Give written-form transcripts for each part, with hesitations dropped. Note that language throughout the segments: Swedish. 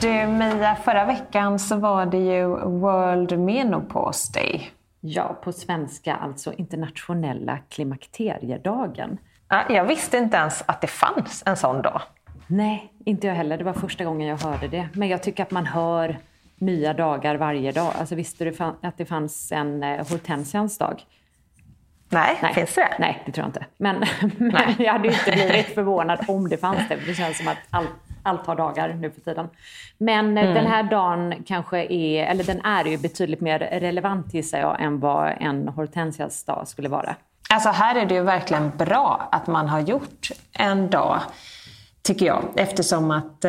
Du Mia, förra veckan så var det ju World Menopause Day. Ja, på svenska alltså internationella klimakteriedagen. Ja, jag visste inte ens att det fanns en sån dag. Nej, inte jag heller. Det var första gången jag hörde det. Men jag tycker att man hör nya dagar varje dag. Alltså visste du att det fanns en hortensians dag? Nej, finns det? Nej, det tror jag inte. Men, men jag hade ju inte blivit förvånad om det fanns det. Det känns som att allt har dagar nu för tiden. Men den här dagen kanske är, eller den är ju betydligt mer relevant gissar jag än vad en hortensias dag skulle vara. Alltså här är det ju verkligen bra att man har gjort en dag, tycker jag. Eftersom att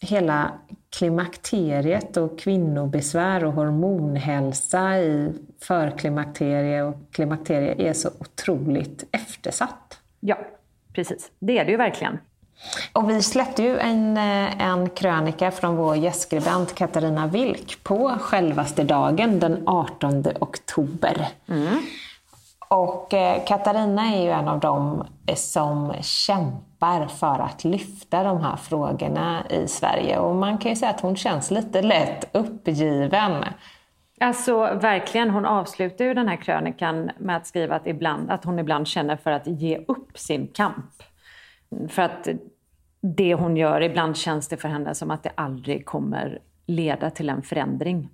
hela klimakteriet och kvinnobesvär och hormonhälsa i förklimakterie och klimakterie är så otroligt eftersatt. Ja, precis. Det är det ju verkligen. Och vi släppte ju en krönika från vår gästskribent Katarina Wilk på självaste dagen den 18 oktober. Mm. Och Katarina är ju en av dem som kämpar för att lyfta de här frågorna i Sverige. Och man kan ju säga att hon känns lite lätt uppgiven. Alltså verkligen, hon avslutar ju den här krönikan med att skriva att hon ibland känner för att ge upp sin kamp. För att det hon gör, ibland känns det för henne som att det aldrig kommer leda till en förändring.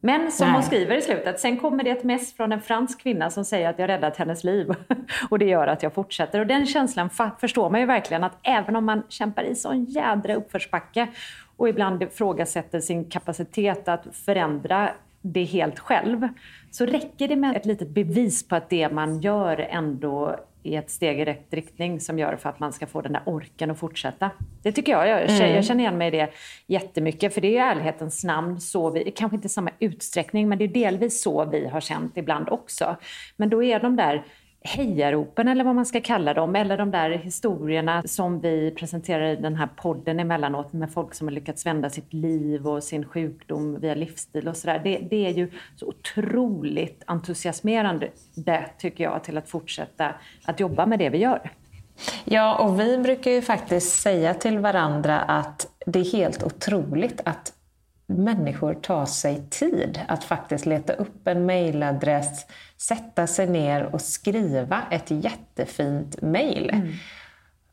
Men som hon skriver i slutet, sen kommer det ett mess från en fransk kvinna som säger att jag räddat hennes liv. Och det gör att jag fortsätter. Och den känslan förstår man ju verkligen, att även om man kämpar i sån jädra uppförsbacke och ibland ifrågasätter sin kapacitet att förändra det helt själv, så räcker det med ett litet bevis på att det man gör ändå i ett steg i rätt riktning som gör för att man ska få den där orken att fortsätta. Det tycker jag känner igen mig i det jättemycket, för det är ju ärlighetens namn så vi, kanske inte i samma utsträckning, men det är delvis så vi har känt ibland också. Men då är de där hejaropen, eller vad man ska kalla dem, eller de där historierna som vi presenterar i den här podden emellanåt med folk som har lyckats vända sitt liv och sin sjukdom via livsstil och sådär. Det är ju så otroligt entusiasmerande, det tycker jag, till att fortsätta att jobba med det vi gör. Ja, och vi brukar ju faktiskt säga till varandra att det är helt otroligt att människor tar sig tid att faktiskt leta upp en mejladress, sätta sig ner och skriva ett jättefint mejl. Mm.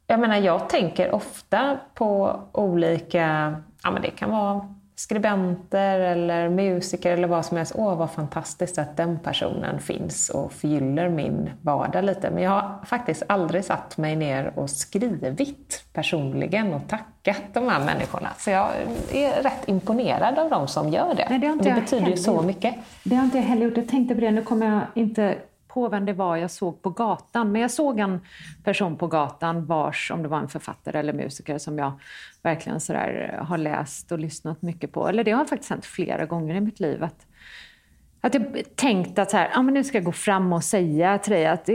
Jag menar, jag tänker ofta på olika, ja men det kan vara skribenter eller musiker eller vad som helst. Åh, vad fantastiskt att den personen finns och förgyller min vardag lite. Men jag har faktiskt aldrig satt mig ner och skrivit personligen och tackat de här människorna. Så jag är rätt imponerad av dem som gör det. Nej, det betyder ju så mycket. Det har inte jag heller gjort. Jag tänkte på det, nu kommer jag inte på vem det var jag såg på gatan. Men jag såg en person på gatan vars, om det var en författare eller musiker som jag verkligen sådär har läst och lyssnat mycket på. Eller det har faktiskt hänt flera gånger i mitt liv. Att jag tänkte att så här, men nu ska jag gå fram och säga till dig att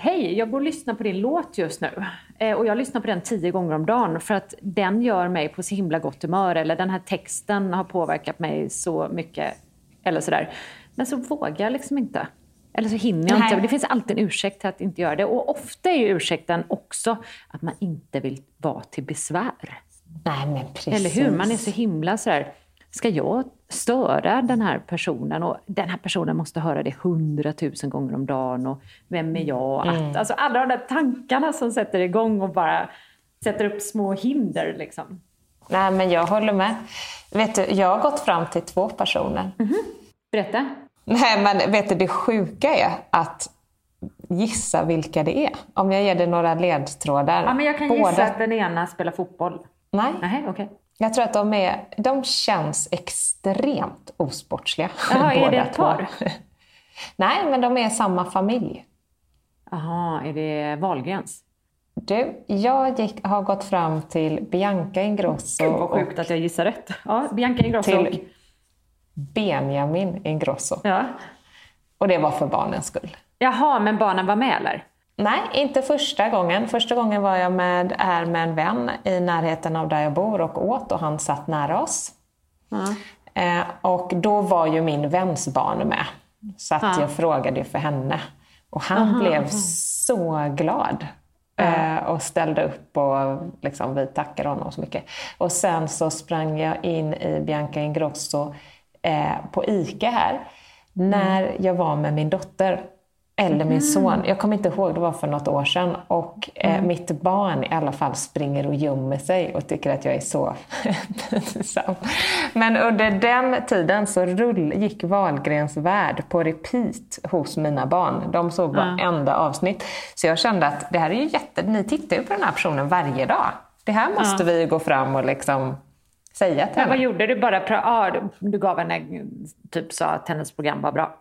hej, jag går och lyssnar på din låt just nu. Och jag lyssnar på den 10 gånger om dagen för att den gör mig på så himla gott humör. Eller den här texten har påverkat mig så mycket. Eller sådär. Men så vågar jag liksom inte. Eller så hinner jag inte. Det finns alltid en ursäkt till att inte göra det. Och ofta är ju ursäkten också att man inte vill vara till besvär. Nej, men precis. Eller hur? Man är så himla sådär, ska jag störa den här personen? Och den här personen måste höra det 100 000 gånger om dagen. Och vem är jag? Alltså alla de där tankarna som sätter igång och bara sätter upp små hinder liksom. Nej, men jag håller med. Vet du, jag har gått fram till 2 personer. Mm-hmm. Berätta. Nej, men vet du, det sjuka är att gissa vilka det är. Om jag ger dig några ledtrådar. Ja, men jag kan gissa att den ena spelar fotboll. Nej, okej. Jag tror att de känns extremt osportsliga. Jaha, är det ett par? Nej, men de är samma familj. Aha, är det Wahlgrens? Du, jag har gått fram till Bianca Ingrosso. Gud, vad sjukt att jag gissar rätt. Ja, Bianca Ingrosso. Till Benjamin Ingrosso. Ja. Och det var för barnens skull. Jaha, men barnen var med eller? Nej, inte första gången. Första gången var jag med en vän i närheten av där jag bor och åt. Och han satt nära oss. Ja. Och då var ju min väns barn med. Så att jag frågade för henne. Och han blev så glad. Och ställde upp och liksom, vi tackade honom så mycket. Och sen så sprang jag in i Bianca Ingrosso på Ica här. När jag var med min dotter eller min son. Jag kommer inte ihåg, det var för något år sedan. Och mitt barn i alla fall springer och gömmer sig och tycker att jag är så pinsam. Men under den tiden så gick Wahlgrens värld på repeat hos mina barn. De såg varenda avsnitt. Så jag kände att det här är ju ni tittar ju på den här personen varje dag. Det här måste vi gå fram och liksom säga till henne. Vad gjorde du? Bara du gav henne typ sa att hennes program var bra.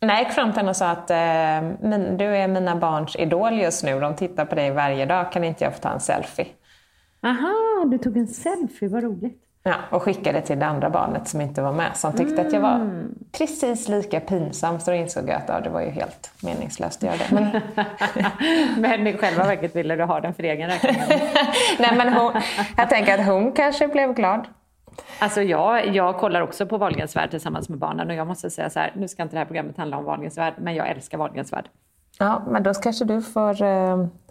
Nej, jag gick fram till henne och sa att du är mina barns idol just nu. De tittar på dig varje dag. Kan inte jag få ta en selfie? Aha, du tog en selfie. Vad roligt. Ja, och skickade till det andra barnet som inte var med. Som tyckte att jag var precis lika pinsam. Så då insåg jag att det var ju helt meningslöst att göra det. Men, men i själva verket ville du ha den för egen räkning. Nej, men jag tänker att hon kanske blev glad. Alltså jag kollar också på Wahlgrens värld tillsammans med barnen. Och jag måste säga så här, nu ska inte det här programmet handla om Wahlgrens värld. Men jag älskar Wahlgrens värld. Ja, men då kanske du får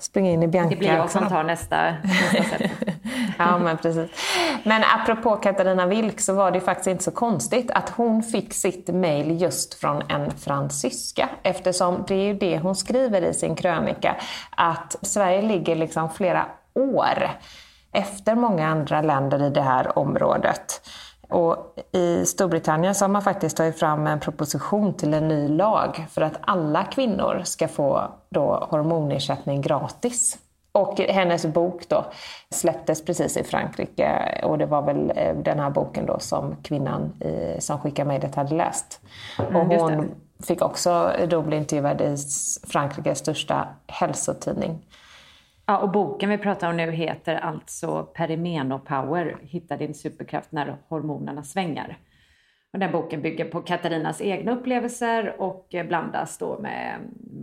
springa in i Bianca. Det blir jag som tar nästa sätt. Ja, men precis. Men apropå Katarina Wilk så var det faktiskt inte så konstigt att hon fick sitt mejl just från en fransyska. Eftersom det är ju det hon skriver i sin krönika. Att Sverige ligger liksom flera år efter många andra länder i det här området. Och i Storbritannien så har man faktiskt tagit fram en proposition till en ny lag för att alla kvinnor ska få då hormonersättning gratis. Och hennes bok då släpptes precis i Frankrike och det var väl den här boken då som kvinnan som skickade mejlet hade läst. Och hon fick också då bli intervjuad i Frankrikes största hälsotidning. Ja, och boken vi pratar om nu heter alltså Perimenopower, hitta din superkraft när hormonerna svänger. Och den boken bygger på Katarinas egna upplevelser och blandas då med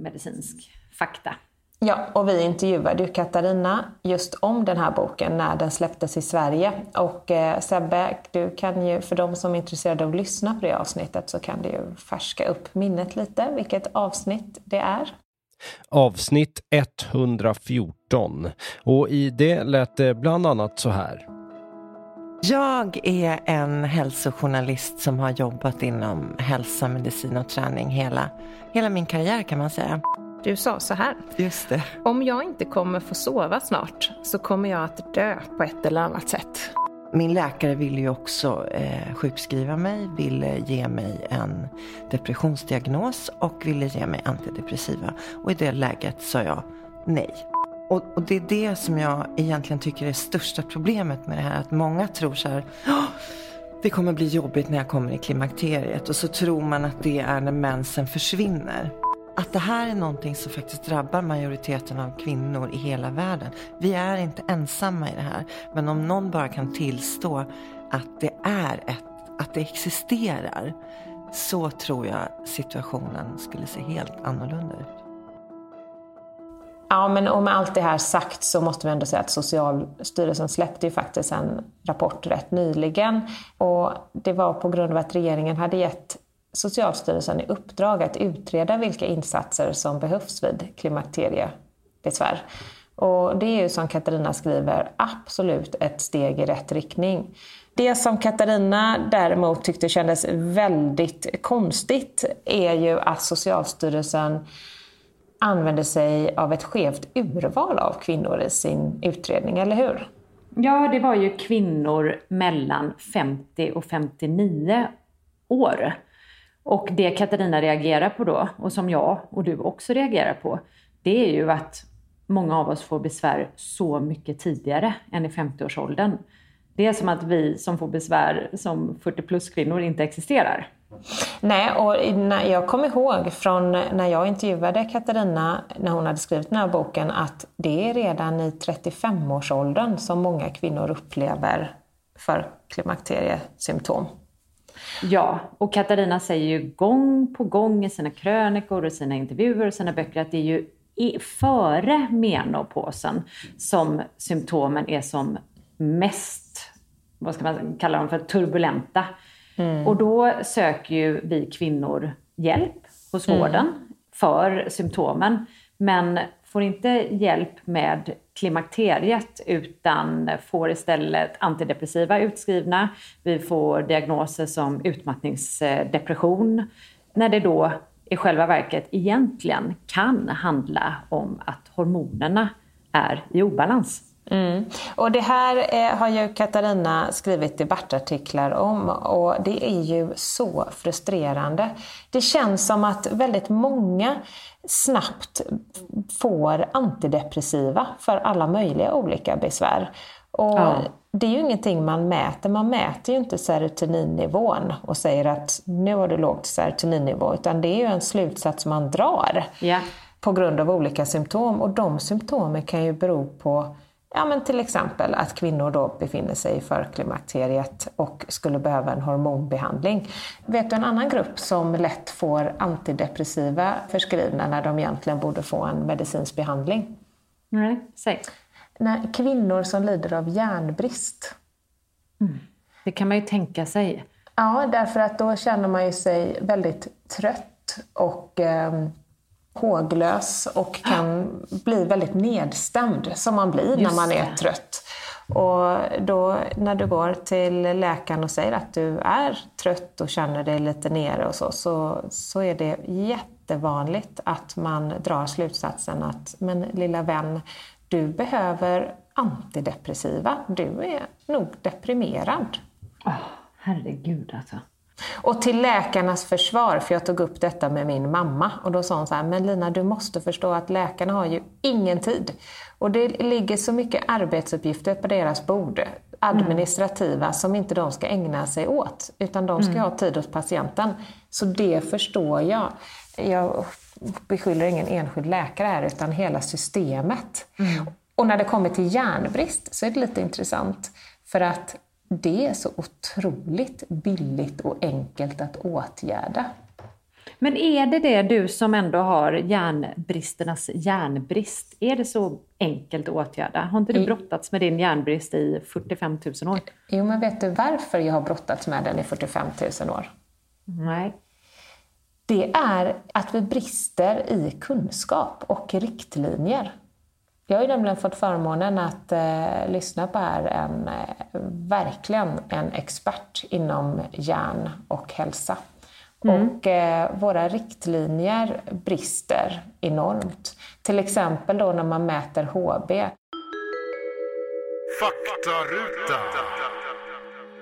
medicinsk fakta. Ja, och vi intervjuade ju Katarina just om den här boken när den släpptes i Sverige. Och Sebbe, du kan ju, för de som är intresserade av att lyssna på det avsnittet så kan du ju färska upp minnet lite, vilket avsnitt det är. Avsnitt 114 och i det lät det bland annat så här. Jag är en hälsojournalist som har jobbat inom hälsa, medicin och träning hela min karriär kan man säga. Du sa så här. Just det. Om jag inte kommer få sova snart så kommer jag att dö på ett eller annat sätt. Min läkare ville ju också sjukskriva mig, ville ge mig en depressionsdiagnos och ville ge mig antidepressiva. Och i det läget sa jag nej. Och det är det som jag egentligen tycker är det största problemet med det här. Att många tror så här, det kommer bli jobbigt när jag kommer i klimakteriet. Och så tror man att det är när mensen försvinner. Att det här är någonting som faktiskt drabbar majoriteten av kvinnor i hela världen. Vi är inte ensamma i det här. Men om någon bara kan tillstå att det existerar, så tror jag situationen skulle se helt annorlunda ut. Ja, men om allt det här sagt så måste vi ändå säga att Socialstyrelsen släppte ju faktiskt en rapport rätt nyligen. Och det var på grund av att regeringen hade gett Socialstyrelsen i uppdrag att utreda vilka insatser som behövs vid klimakteriebesvär. Och det är ju som Katarina skriver absolut ett steg i rätt riktning. Det som Katarina däremot tyckte kändes väldigt konstigt är ju att Socialstyrelsen använder sig av ett skevt urval av kvinnor i sin utredning, eller hur? Ja, det var ju kvinnor mellan 50 och 59 år. Och det Katarina reagerar på då, och som jag och du också reagerar på, det är ju att många av oss får besvär så mycket tidigare än i 50-årsåldern. Det är som att vi som får besvär som 40-plus kvinnor inte existerar. Nej, och jag kommer ihåg från när jag intervjuade Katarina när hon hade skrivit den här boken att det är redan i 35-årsåldern som många kvinnor upplever för klimakteriesymptom. Ja, och Katarina säger ju gång på gång i sina krönikor och sina intervjuer och sina böcker att det är ju före menopausen som symptomen är som mest, vad ska man kalla dem för, turbulenta. Mm. Och då söker ju vi kvinnor hjälp hos vården för symptomen, men får inte hjälp med klimakteriet utan får istället antidepressiva utskrivna. Vi får diagnoser som utmattningsdepression när det då i själva verket egentligen kan handla om att hormonerna är i obalans. Mm. Och det här har ju Katarina skrivit debattartiklar om och det är ju så frustrerande. Det känns som att väldigt många snabbt får antidepressiva för alla möjliga olika besvär. Och det är ju ingenting man mäter. Man mäter ju inte serotoninnivån och säger att nu har du lågt serotoninnivå, utan det är ju en slutsats man drar på grund av olika symptom. Och de symptomen kan ju bero på men till exempel att kvinnor då befinner sig i förklimakteriet och skulle behöva en hormonbehandling. Vet du en annan grupp som lätt får antidepressiva förskrivna när de egentligen borde få en medicinsk behandling? Nej, säg. När kvinnor som lider av järnbrist. Mm. Det kan man ju tänka sig. Ja, därför att då känner man ju sig väldigt trött och håglös och kan bli väldigt nedstämd som man blir när man är trött. Och då när du går till läkaren och säger att du är trött och känner dig lite nere och så är det jättevanligt att man drar slutsatsen att men lilla vän, du behöver antidepressiva, du är nog deprimerad. Herregud alltså. Och till läkarnas försvar, för jag tog upp detta med min mamma och då sa hon så här, men Lina, du måste förstå att läkarna har ju ingen tid och det ligger så mycket arbetsuppgifter på deras bord, administrativa, som inte de ska ägna sig åt, utan de ska ha tid åt patienten. Så det förstår jag. Jag beskyller ingen enskild läkare här utan hela systemet. Och när det kommer till järnbrist så är det lite intressant för att det är så otroligt billigt och enkelt att åtgärda. Men är det du som ändå har järnbristernas järnbrist? Är det så enkelt att åtgärda? Har inte du brottats med din järnbrist i 45 000 år? Jo, men vet du varför jag har brottats med den i 45 000 år? Nej. Det är att vi brister i kunskap och riktlinjer. Jag har ju nämligen fått förmånen att lyssna på verkligen en expert inom hjärn och hälsa. Och våra riktlinjer brister enormt. Till exempel då när man mäter HB.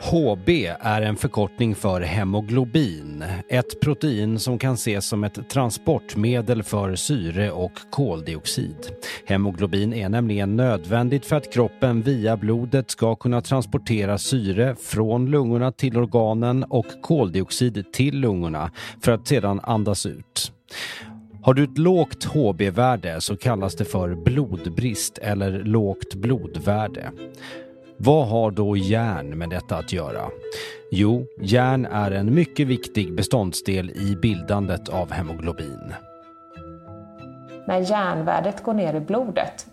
HB är en förkortning för hemoglobin, ett protein som kan ses som ett transportmedel för syre och koldioxid. Hemoglobin är nämligen nödvändigt för att kroppen via blodet ska kunna transportera syre från lungorna till organen och koldioxid till lungorna för att sedan andas ut. Har du ett lågt HB-värde så kallas det för blodbrist eller lågt blodvärde. Vad har då järn med detta att göra? Jo, järn är en mycket viktig beståndsdel i bildandet av hemoglobin. När järnvärdet går ner i blodet,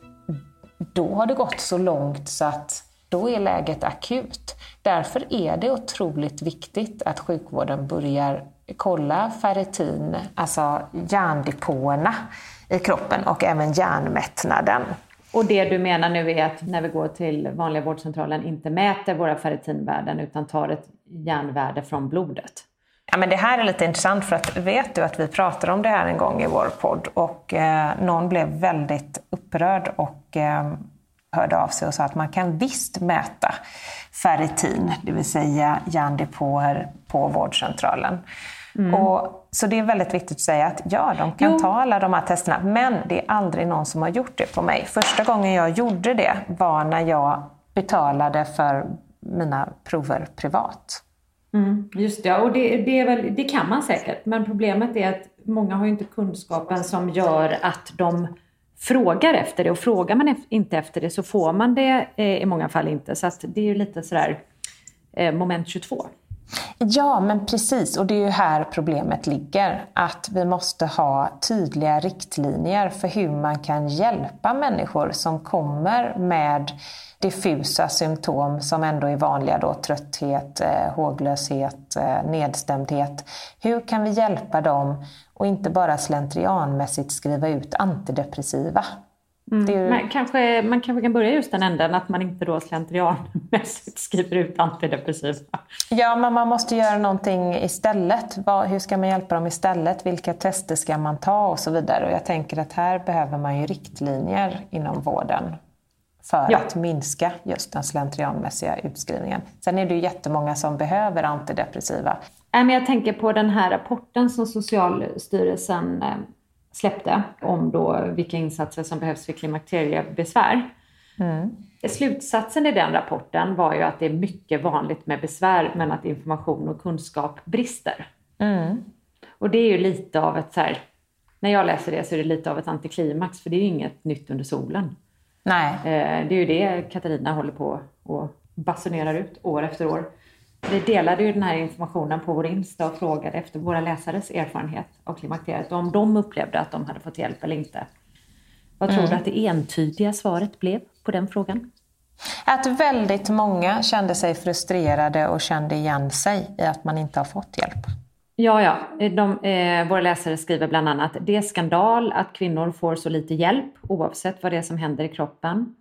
då har det gått så långt så att då är läget akut. Därför är det otroligt viktigt att sjukvården börjar kolla ferritin, alltså järndepåerna i kroppen och även järnmättnaden. Och det du menar nu är att när vi går till vanliga vårdcentralen inte mäter våra ferritinvärden utan tar ett järnvärde från blodet. Ja, men det här är lite intressant för att vet du att vi pratade om det här en gång i vår podd och någon blev väldigt upprörd och hörde av sig och sa att man kan visst mäta ferritin, det vill säga järndepåer på vårdcentralen. Och, så det är väldigt viktigt att säga att ja, de kan ta alla de här testerna, men det är aldrig någon som har gjort det på mig. Första gången jag gjorde det var när jag betalade för mina prover privat. Mm, just det, och det är väl, det kan man säkert, men problemet är att många har ju inte kunskapen som gör att de frågar efter det, och frågar man inte efter det så får man det i många fall inte, så att det är ju lite sådär moment 22. Ja, men precis, och det är ju här problemet ligger, att vi måste ha tydliga riktlinjer för hur man kan hjälpa människor som kommer med diffusa symptom som ändå är vanliga då, trötthet, håglöshet, nedstämdhet. Hur kan vi hjälpa dem och inte bara slentrianmässigt skriva ut antidepressiva? Mm. Ju... Man kanske kan börja just den änden, att man inte då slentrianmässigt skriver ut antidepressiva. Ja, men man måste göra någonting istället. Hur ska man hjälpa dem istället? Vilka tester ska man ta och så vidare? Och jag tänker att här behöver man ju riktlinjer inom vården för att minska just den slentrianmässiga utskrivningen. Sen är det ju jättemånga som behöver antidepressiva. Jag tänker på den här rapporten som Socialstyrelsen släppte om då vilka insatser som behövs för klimakteriebesvär. Mm. Slutsatsen i den rapporten var ju att det är mycket vanligt med besvär, men att information och kunskap brister. Mm. Och det är ju lite av ett så här, när jag läser det så är det lite av ett antiklimax, för det är ju inget nytt under solen. Nej. Det är ju det Katarina håller på och basunerar ut år efter år. Vi delade ju den här informationen på vår Insta och frågade efter våra läsares erfarenhet av klimakteriet. Och om de upplevde att de hade fått hjälp eller inte. Vad tror du att det entydiga svaret blev på den frågan? Att väldigt många kände sig frustrerade och kände igen sig i att man inte har fått hjälp. Ja. Våra läsare skriver bland annat: det är skandal att kvinnor får så lite hjälp oavsett vad det är som händer i kroppen.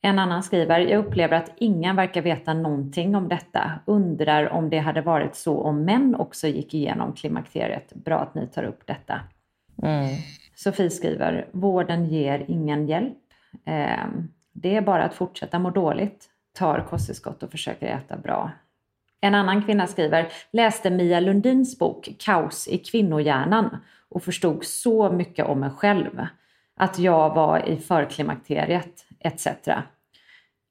En annan skriver: jag upplever att ingen verkar veta någonting om detta. Undrar om det hade varit så om män också gick igenom klimakteriet. Bra att ni tar upp detta. Mm. Sofie skriver: vården ger ingen hjälp. Det är bara att fortsätta må dåligt. Tar kosttillskott och försöker äta bra. En annan kvinna skriver: läste Mia Lundins bok Kaos i kvinnohjärnan och förstod så mycket om mig själv. Att jag var i förklimakteriet etc.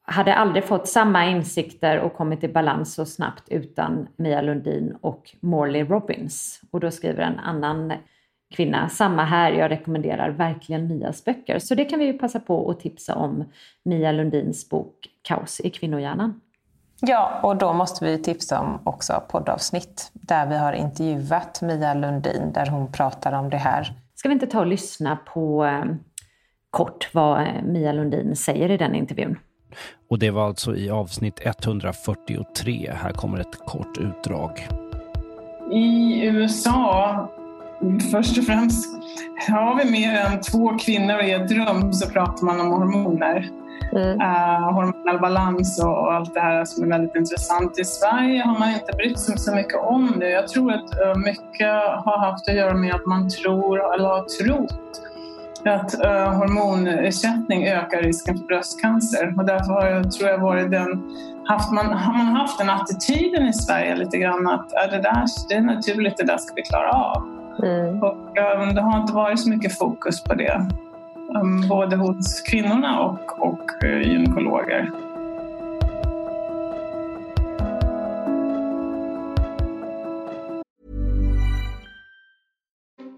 Hade aldrig fått samma insikter och kommit i balans så snabbt utan Mia Lundin och Morley Robbins. Och då skriver en annan kvinna: samma här, jag rekommenderar verkligen Mias böcker. Så det kan vi ju passa på att tipsa om, Mia Lundins bok Kaos i kvinnohjärnan. Ja, och då måste vi tipsa om också poddavsnitt där vi har intervjuat Mia Lundin, där hon pratar om det här. Ska vi inte ta och lyssna på kort vad Mia Lundin säger i den intervjun? Och det var alltså i avsnitt 143. Här kommer ett kort utdrag. I USA, först och främst, har vi mer än 2 kvinnor i ett rum så pratar man om hormoner. Hormonell balans och allt det här som är väldigt intressant. I Sverige har man inte brytt sig så mycket om det. Jag tror att mycket har haft att göra med att man tror eller har trott att hormonersättning ökar risken för bröstcancer, och därför tror jag varit man har haft den attityden i Sverige lite grann att det är naturligt, det där ska vi klara av. Och det har inte varit så mycket fokus på det, både hos kvinnorna och gynekologer.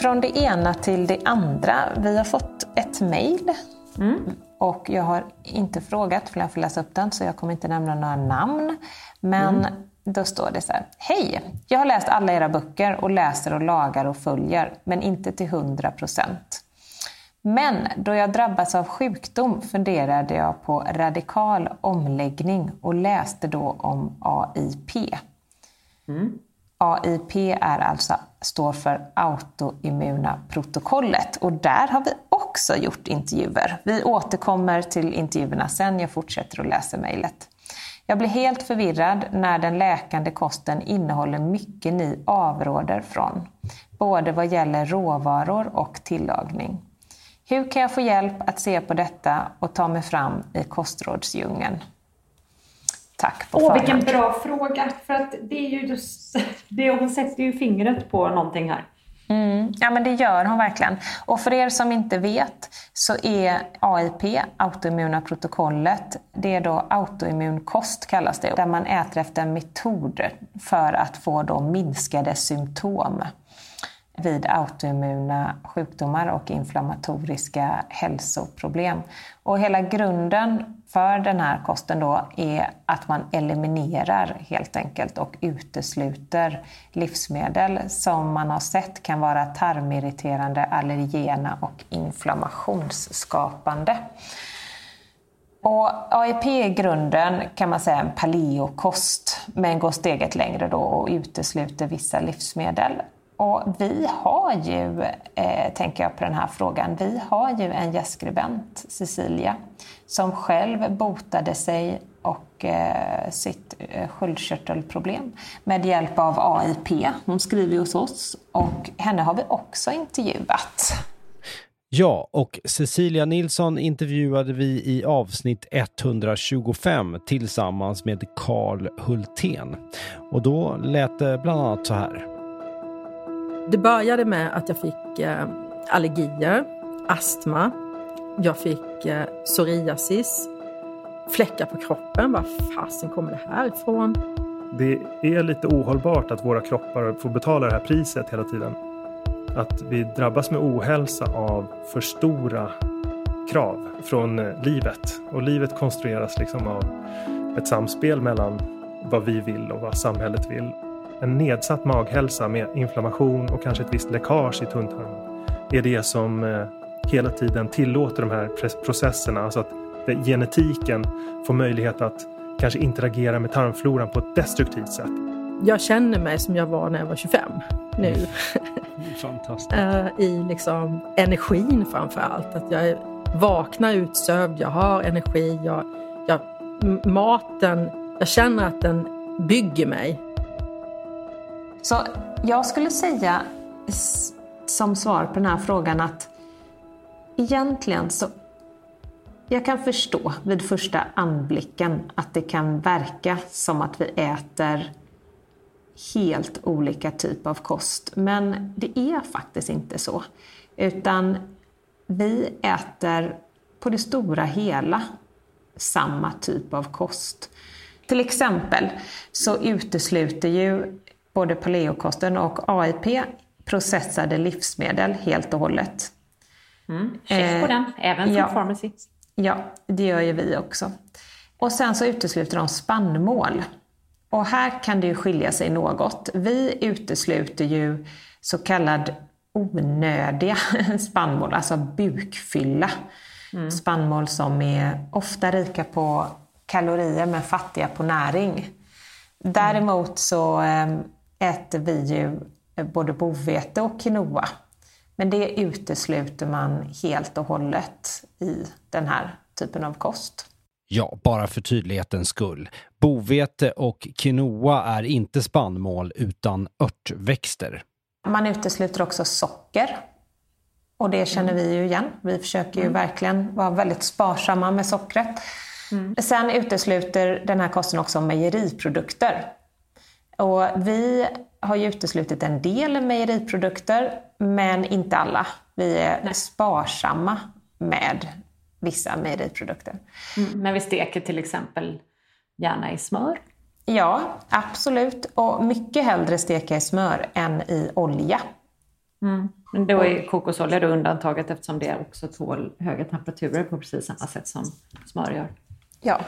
Från det ena till det andra. Vi har fått ett mejl. Mm. Och jag har inte frågat, för jag får läsa upp den, så jag kommer inte nämna några namn. Men då står det så här. Hej, jag har läst alla era böcker och läser och lagar och följer, men inte till 100%. Men då jag drabbats av sjukdom funderade jag på radikal omläggning och läste då om AIP. Mm. AIP är alltså, står för autoimmuna protokollet, och där har vi också gjort intervjuer. Vi återkommer till intervjuerna sen, jag fortsätter att läsa mejlet. Jag blir helt förvirrad när den läkande kosten innehåller mycket ni avråder från, både vad gäller råvaror och tillagning. Hur kan jag få hjälp att se på detta och ta mig fram i kostrådsdjungeln? Tack på förhand. Vilken bra fråga, för att det är ju just, det hon sätter ju fingret på någonting här. Mm. Ja, men det gör hon verkligen. Och för er som inte vet så är AIP, autoimmuna protokollet, det är då autoimmunkost kallas det, där man äter efter en metod för att få då minskade symptom vid autoimmuna sjukdomar och inflammatoriska hälsoproblem. Och hela grunden för den här kosten då är att man eliminerar helt enkelt och utesluter livsmedel som man har sett kan vara tarmirriterande, allergena och inflammationsskapande. Och AIP i grunden kan man säga en paleokost, men går steget längre då och utesluter vissa livsmedel. Och vi har ju, tänker jag på den här frågan, vi har ju en gästskribent, Cecilia, som själv botade sig och sitt sköldkörtelproblem med hjälp av AIP. Hon skriver ju hos oss och henne har vi också intervjuat. Ja, och Cecilia Nilsson intervjuade vi i avsnitt 125 tillsammans med Carl Hultén. Och då lät det bland annat så här. Det började med att jag fick allergier, astma, jag fick psoriasis, fläckar på kroppen. Vad fasen kommer det här ifrån? Det är lite ohållbart att våra kroppar får betala det här priset hela tiden. Att vi drabbas med ohälsa av för stora krav från livet. Och livet konstrueras liksom av ett samspel mellan vad vi vill och vad samhället vill. En nedsatt maghälsa med inflammation och kanske ett visst läckage i tunntarmen är det som hela tiden tillåter de här processerna. Alltså att genetiken får möjlighet att kanske interagera med tarmfloran på ett destruktivt sätt. Jag känner mig som jag var när jag var 25 nu. Fantastiskt. I liksom energin framför allt. Att jag vaknar utsövd, jag har energi, maten, jag känner att den bygger mig. Så jag skulle säga som svar på den här frågan att egentligen så jag kan förstå vid första anblicken att det kan verka som att vi äter helt olika typ av kost. Men det är faktiskt inte så. Utan vi äter på det stora hela samma typ av kost. Till exempel så utesluter ju både paleokosten och AIP processade livsmedel helt och hållet. Check på den, även Food Pharmacy. Ja, det gör ju vi också. Och sen så utesluter de spannmål. Och här kan det ju skilja sig något. Vi utesluter ju så kallad onödiga spannmål, alltså bukfylla. Mm. Spannmål som är ofta rika på kalorier men fattiga på näring. Däremot så äter vi ju både bovete och quinoa. Men det utesluter man helt och hållet i den här typen av kost. Ja, bara för tydlighetens skull. Bovete och quinoa är inte spannmål utan örtväxter. Man utesluter också socker. Och det känner vi ju igen. Vi försöker ju verkligen vara väldigt sparsamma med sockret. Mm. Sen utesluter den här kosten också mejeriprodukter. Och vi har ju uteslutit en del mejeriprodukter, men inte alla. Vi är sparsamma med vissa mejeriprodukter. Mm. Men vi steker till exempel gärna i smör. Ja, absolut. Och mycket hellre steka i smör än i olja. Mm. Men då är kokosolja då undantaget eftersom det också tål höga temperaturer på precis samma sätt som smör gör. Ja.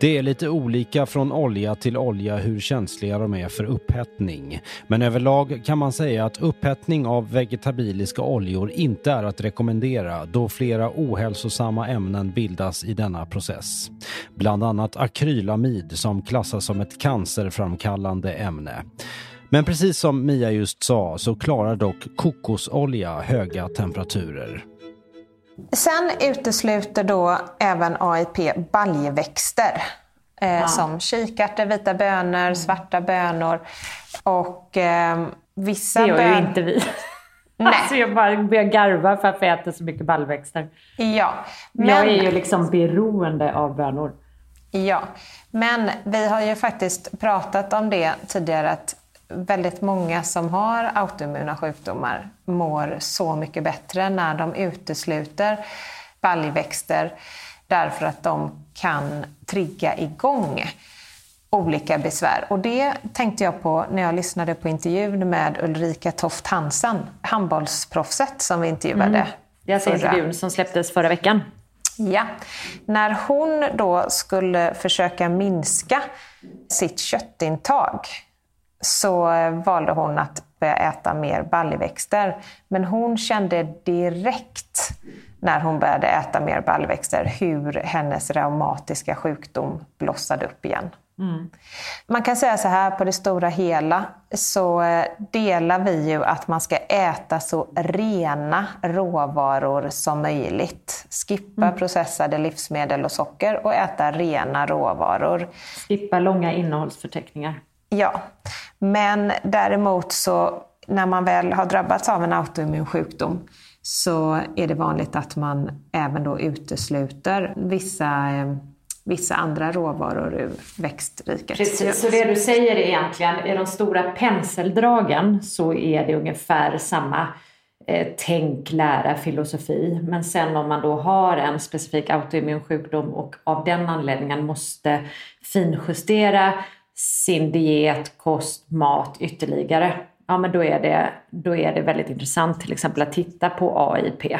Det är lite olika från olja till olja hur känsliga de är för upphettning. Men överlag kan man säga att upphettning av vegetabiliska oljor inte är att rekommendera då flera ohälsosamma ämnen bildas i denna process. Bland annat akrylamid som klassas som ett cancerframkallande ämne. Men precis som Mia just sa så klarar dock kokosolja höga temperaturer. Sen utesluter då även AIP baljväxter som kikärtor, vita bönor, svarta bönor och vissa bönor. Det gör ju inte vi. Nej. Alltså jag bara börjar garva för att vi äter så mycket baljväxter. Ja. Men jag är ju liksom beroende av bönor. Ja, men vi har ju faktiskt pratat om det tidigare att väldigt många som har autoimmuna sjukdomar mår så mycket bättre när de utesluter baljväxter därför att de kan trigga igång olika besvär. Och det tänkte jag på när jag lyssnade på intervjun med Ulrika Toft-Hansson, handbollsproffset som vi intervjuade. Mm. Jag såg intervjun som släpptes förra veckan. Ja, när hon då skulle försöka minska sitt köttintag så valde hon att börja äta mer baljväxter. Men hon kände direkt när hon började äta mer baljväxter hur hennes reumatiska sjukdom blossade upp igen. Mm. Man kan säga så här på det stora hela så delar vi ju att man ska äta så rena råvaror som möjligt. Skippa processade livsmedel och socker och äta rena råvaror. Skippa långa innehållsförteckningar. Ja, men däremot så när man väl har drabbats av en autoimmun sjukdom så är det vanligt att man även då utesluter vissa andra råvaror ur växtriket. Precis, så det du säger egentligen i de stora penseldragen så är det ungefär samma tänk, lära, filosofi. Men sen om man då har en specifik autoimmun sjukdom och av den anledningen måste finjustera sin diet, kost, mat ytterligare. Ja, men då är det väldigt intressant till exempel att titta på AIP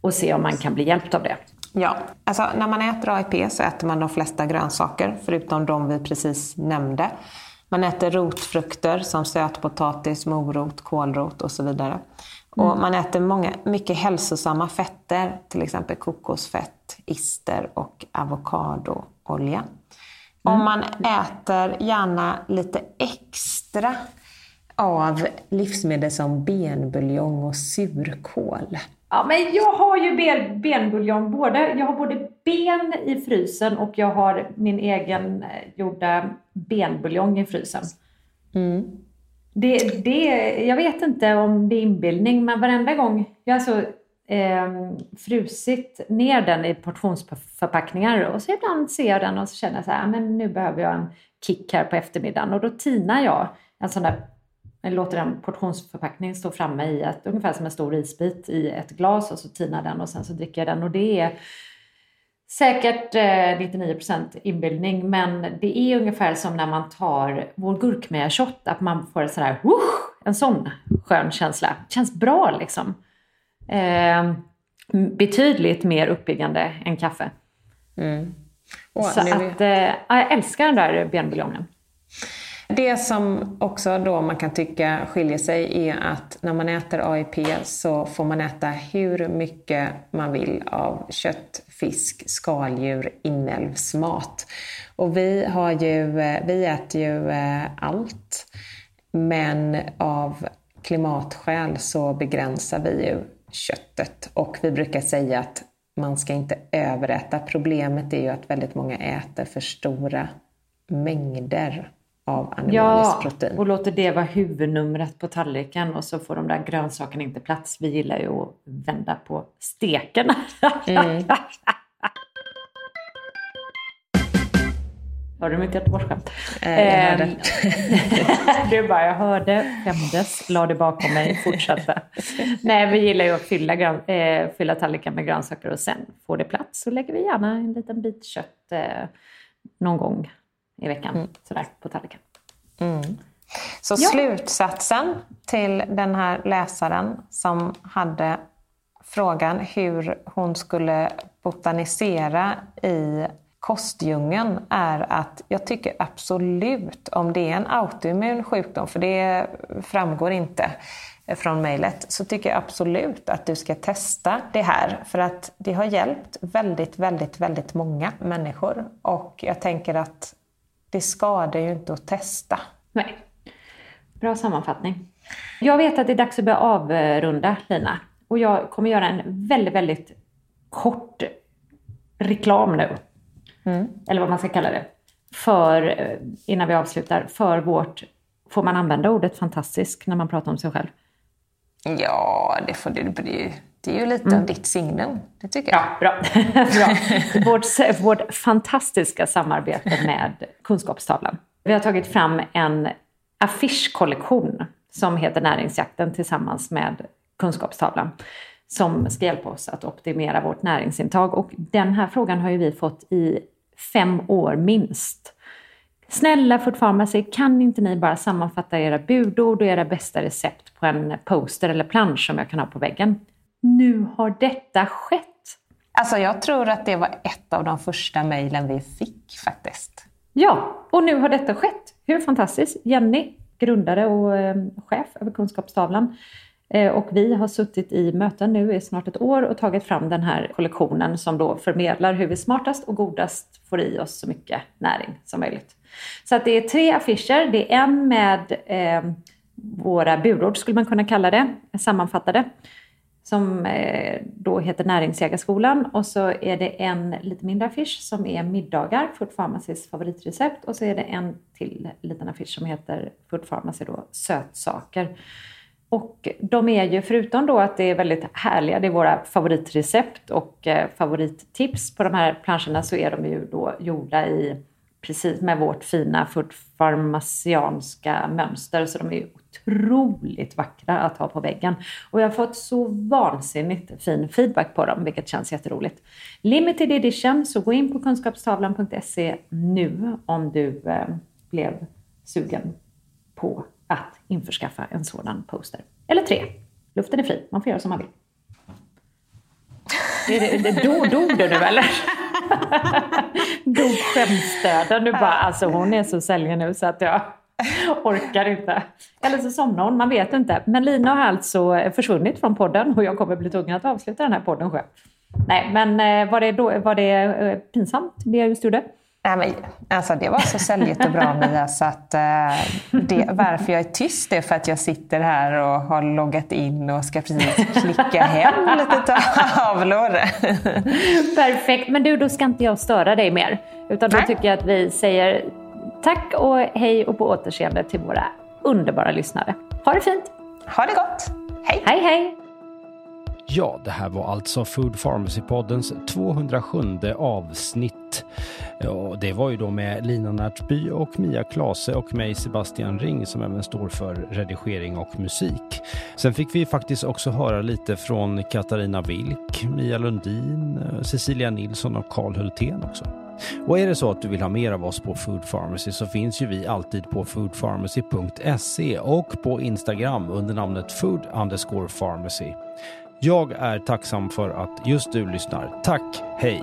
och se om man kan bli hjälpt av det. Ja, alltså när man äter AIP så äter man de flesta grönsaker förutom de vi precis nämnde. Man äter rotfrukter som sötpotatis, morot, kålrot och så vidare. Mm. Och man äter mycket hälsosamma fetter, till exempel kokosfett, ister och avokadoolja. Om man äter gärna lite extra av livsmedel som benbuljong och surkål. Ja, men jag har ju benbuljong både. Jag har både ben i frysen och jag har min egen gjorda benbuljong i frysen. Mm. Jag vet inte om det är inbildning, men varenda gång jag så frusit ner den i portionsförpackningar och så ibland ser jag den och så känner jag så här, men nu behöver jag en kick här på eftermiddagen och då tinar jag en sån där, jag låter en portionsförpackning stå framme i ett, ungefär som en stor isbit i ett glas och så tinar den och sen så dricker jag den och det är säkert 99% inbildning, men det är ungefär som när man tar vår gurkmejashot att man får så här, en sån skön känsla, känns bra liksom. Betydligt mer uppbyggande än kaffe. Mm. Jag älskar den där benbuljongen. Det som också då man kan tycka skiljer sig är att när man äter AIP så får man äta hur mycket man vill av kött, fisk, skaldjur, inälvsmat. Och vi äter ju allt, men av klimatskäl så begränsar vi ju köttet och vi brukar säga att man ska inte överäta. Problemet är ju att väldigt många äter för stora mängder av animaliskt protein. Ja, och låter det vara huvudnumret på tallriken och så får de där grönsakerna inte plats. Vi gillar ju att vända på steken. Mm. Hörde du mitt Göteborgsskämt? Jag hörde. Du bara, jag hörde, skämdes, lade bakom mig, fortsatte. Nej, vi gillar ju att fylla tallriken med grönsaker och sen får det plats. Så lägger vi gärna en liten bit kött någon gång i veckan sådär, på tallriken. Mm. Så ja. Slutsatsen till den här läsaren som hade frågan hur hon skulle botanisera i kostdjungeln är att jag tycker absolut om det är en autoimmun sjukdom, för det framgår inte från mejlet, så tycker jag absolut att du ska testa det här, för att det har hjälpt väldigt, väldigt, väldigt många människor, och jag tänker att det skadar ju inte att testa. Nej. Bra sammanfattning. Jag vet att det är dags att börja avrunda, Lina, och jag kommer göra en väldigt, väldigt kort reklam nu. Mm. Eller vad man ska kalla det. För, innan vi avslutar, för vårt... Får man använda ordet fantastisk när man pratar om sig själv? Ja, det får du bli. Det är ju lite av ditt signum, det tycker jag. Ja, bra. Bra. Vårt fantastiska samarbete med kunskapstavlan. Vi har tagit fram en affischkollektion som heter Näringsjakten tillsammans med kunskapstavlan, som ska hjälpa oss att optimera vårt näringsintag. Och den här frågan har ju vi fått i 5 år minst. Snälla Food Pharmacy, kan inte ni bara sammanfatta era budord och era bästa recept på en poster eller plansch som jag kan ha på väggen? Nu har detta skett. Alltså jag tror att det var ett av de första mejlen vi fick faktiskt. Ja, och nu har detta skett. Hur fantastiskt. Jenny, grundare och chef över kunskapstavlan. Och vi har suttit i möten nu i snart 1 år och tagit fram den här kollektionen som då förmedlar hur vi smartast och godast får i oss så mycket näring som möjligt. Så att det är 3 affischer. Det är en med våra budord, skulle man kunna kalla det, sammanfattade, som då heter Näringsjägarskolan. Och så är det en lite mindre affisch som är middagar, Food Pharmacys favoritrecept. Och så är det en till liten affisch som heter Food Pharmacy då, sötsaker. Och de är ju, förutom då att det är väldigt härliga, det är våra favoritrecept och favorittips på de här planscherna, så är de ju då gjorda i precis med vårt fina foodfarmacianska mönster, så de är ju otroligt vackra att ha på väggen. Och jag har fått så vansinnigt fin feedback på dem, vilket känns jätteroligt. Limited edition, så gå in på kunskapstavlan.se nu om du blev sugen på att införskaffa en sådan poster. Eller 3. Luften är fri. Man får göra som man vill. Dog du nu eller? Dog skämstöden. Du bara, alltså hon är så säljen nu så att jag orkar inte. Eller så somnar hon, man vet inte. Men Lina har alltså försvunnit från podden och jag kommer bli tvungen att avsluta den här podden själv. Nej, men var det pinsamt det jag just gjorde? Nej, men, alltså det var så säljigt och bra, Mia, så att varför jag är tyst är för att jag sitter här och har loggat in och ska precis klicka hem lite tavlor. Perfekt, men du, då ska inte jag störa dig mer, utan då tycker jag att vi säger tack och hej och på återseende till våra underbara lyssnare. Ha det fint! Ha det gott! Hej! Hej, hej! Ja, det här var alltså Food Pharmacy-poddens 207:e avsnitt. Och det var ju då med Lina Närtby och Mia Klase och mig, Sebastian Ring, som även står för redigering och musik. Sen fick vi faktiskt också höra lite från Katarina Wilk, Mia Lundin, Cecilia Nilsson och Carl Hultén också. Och är det så att du vill ha mer av oss på Food Pharmacy, så finns ju vi alltid på foodpharmacy.se och på Instagram under namnet food_pharmacy. Jag är tacksam för att just du lyssnar. Tack, hej!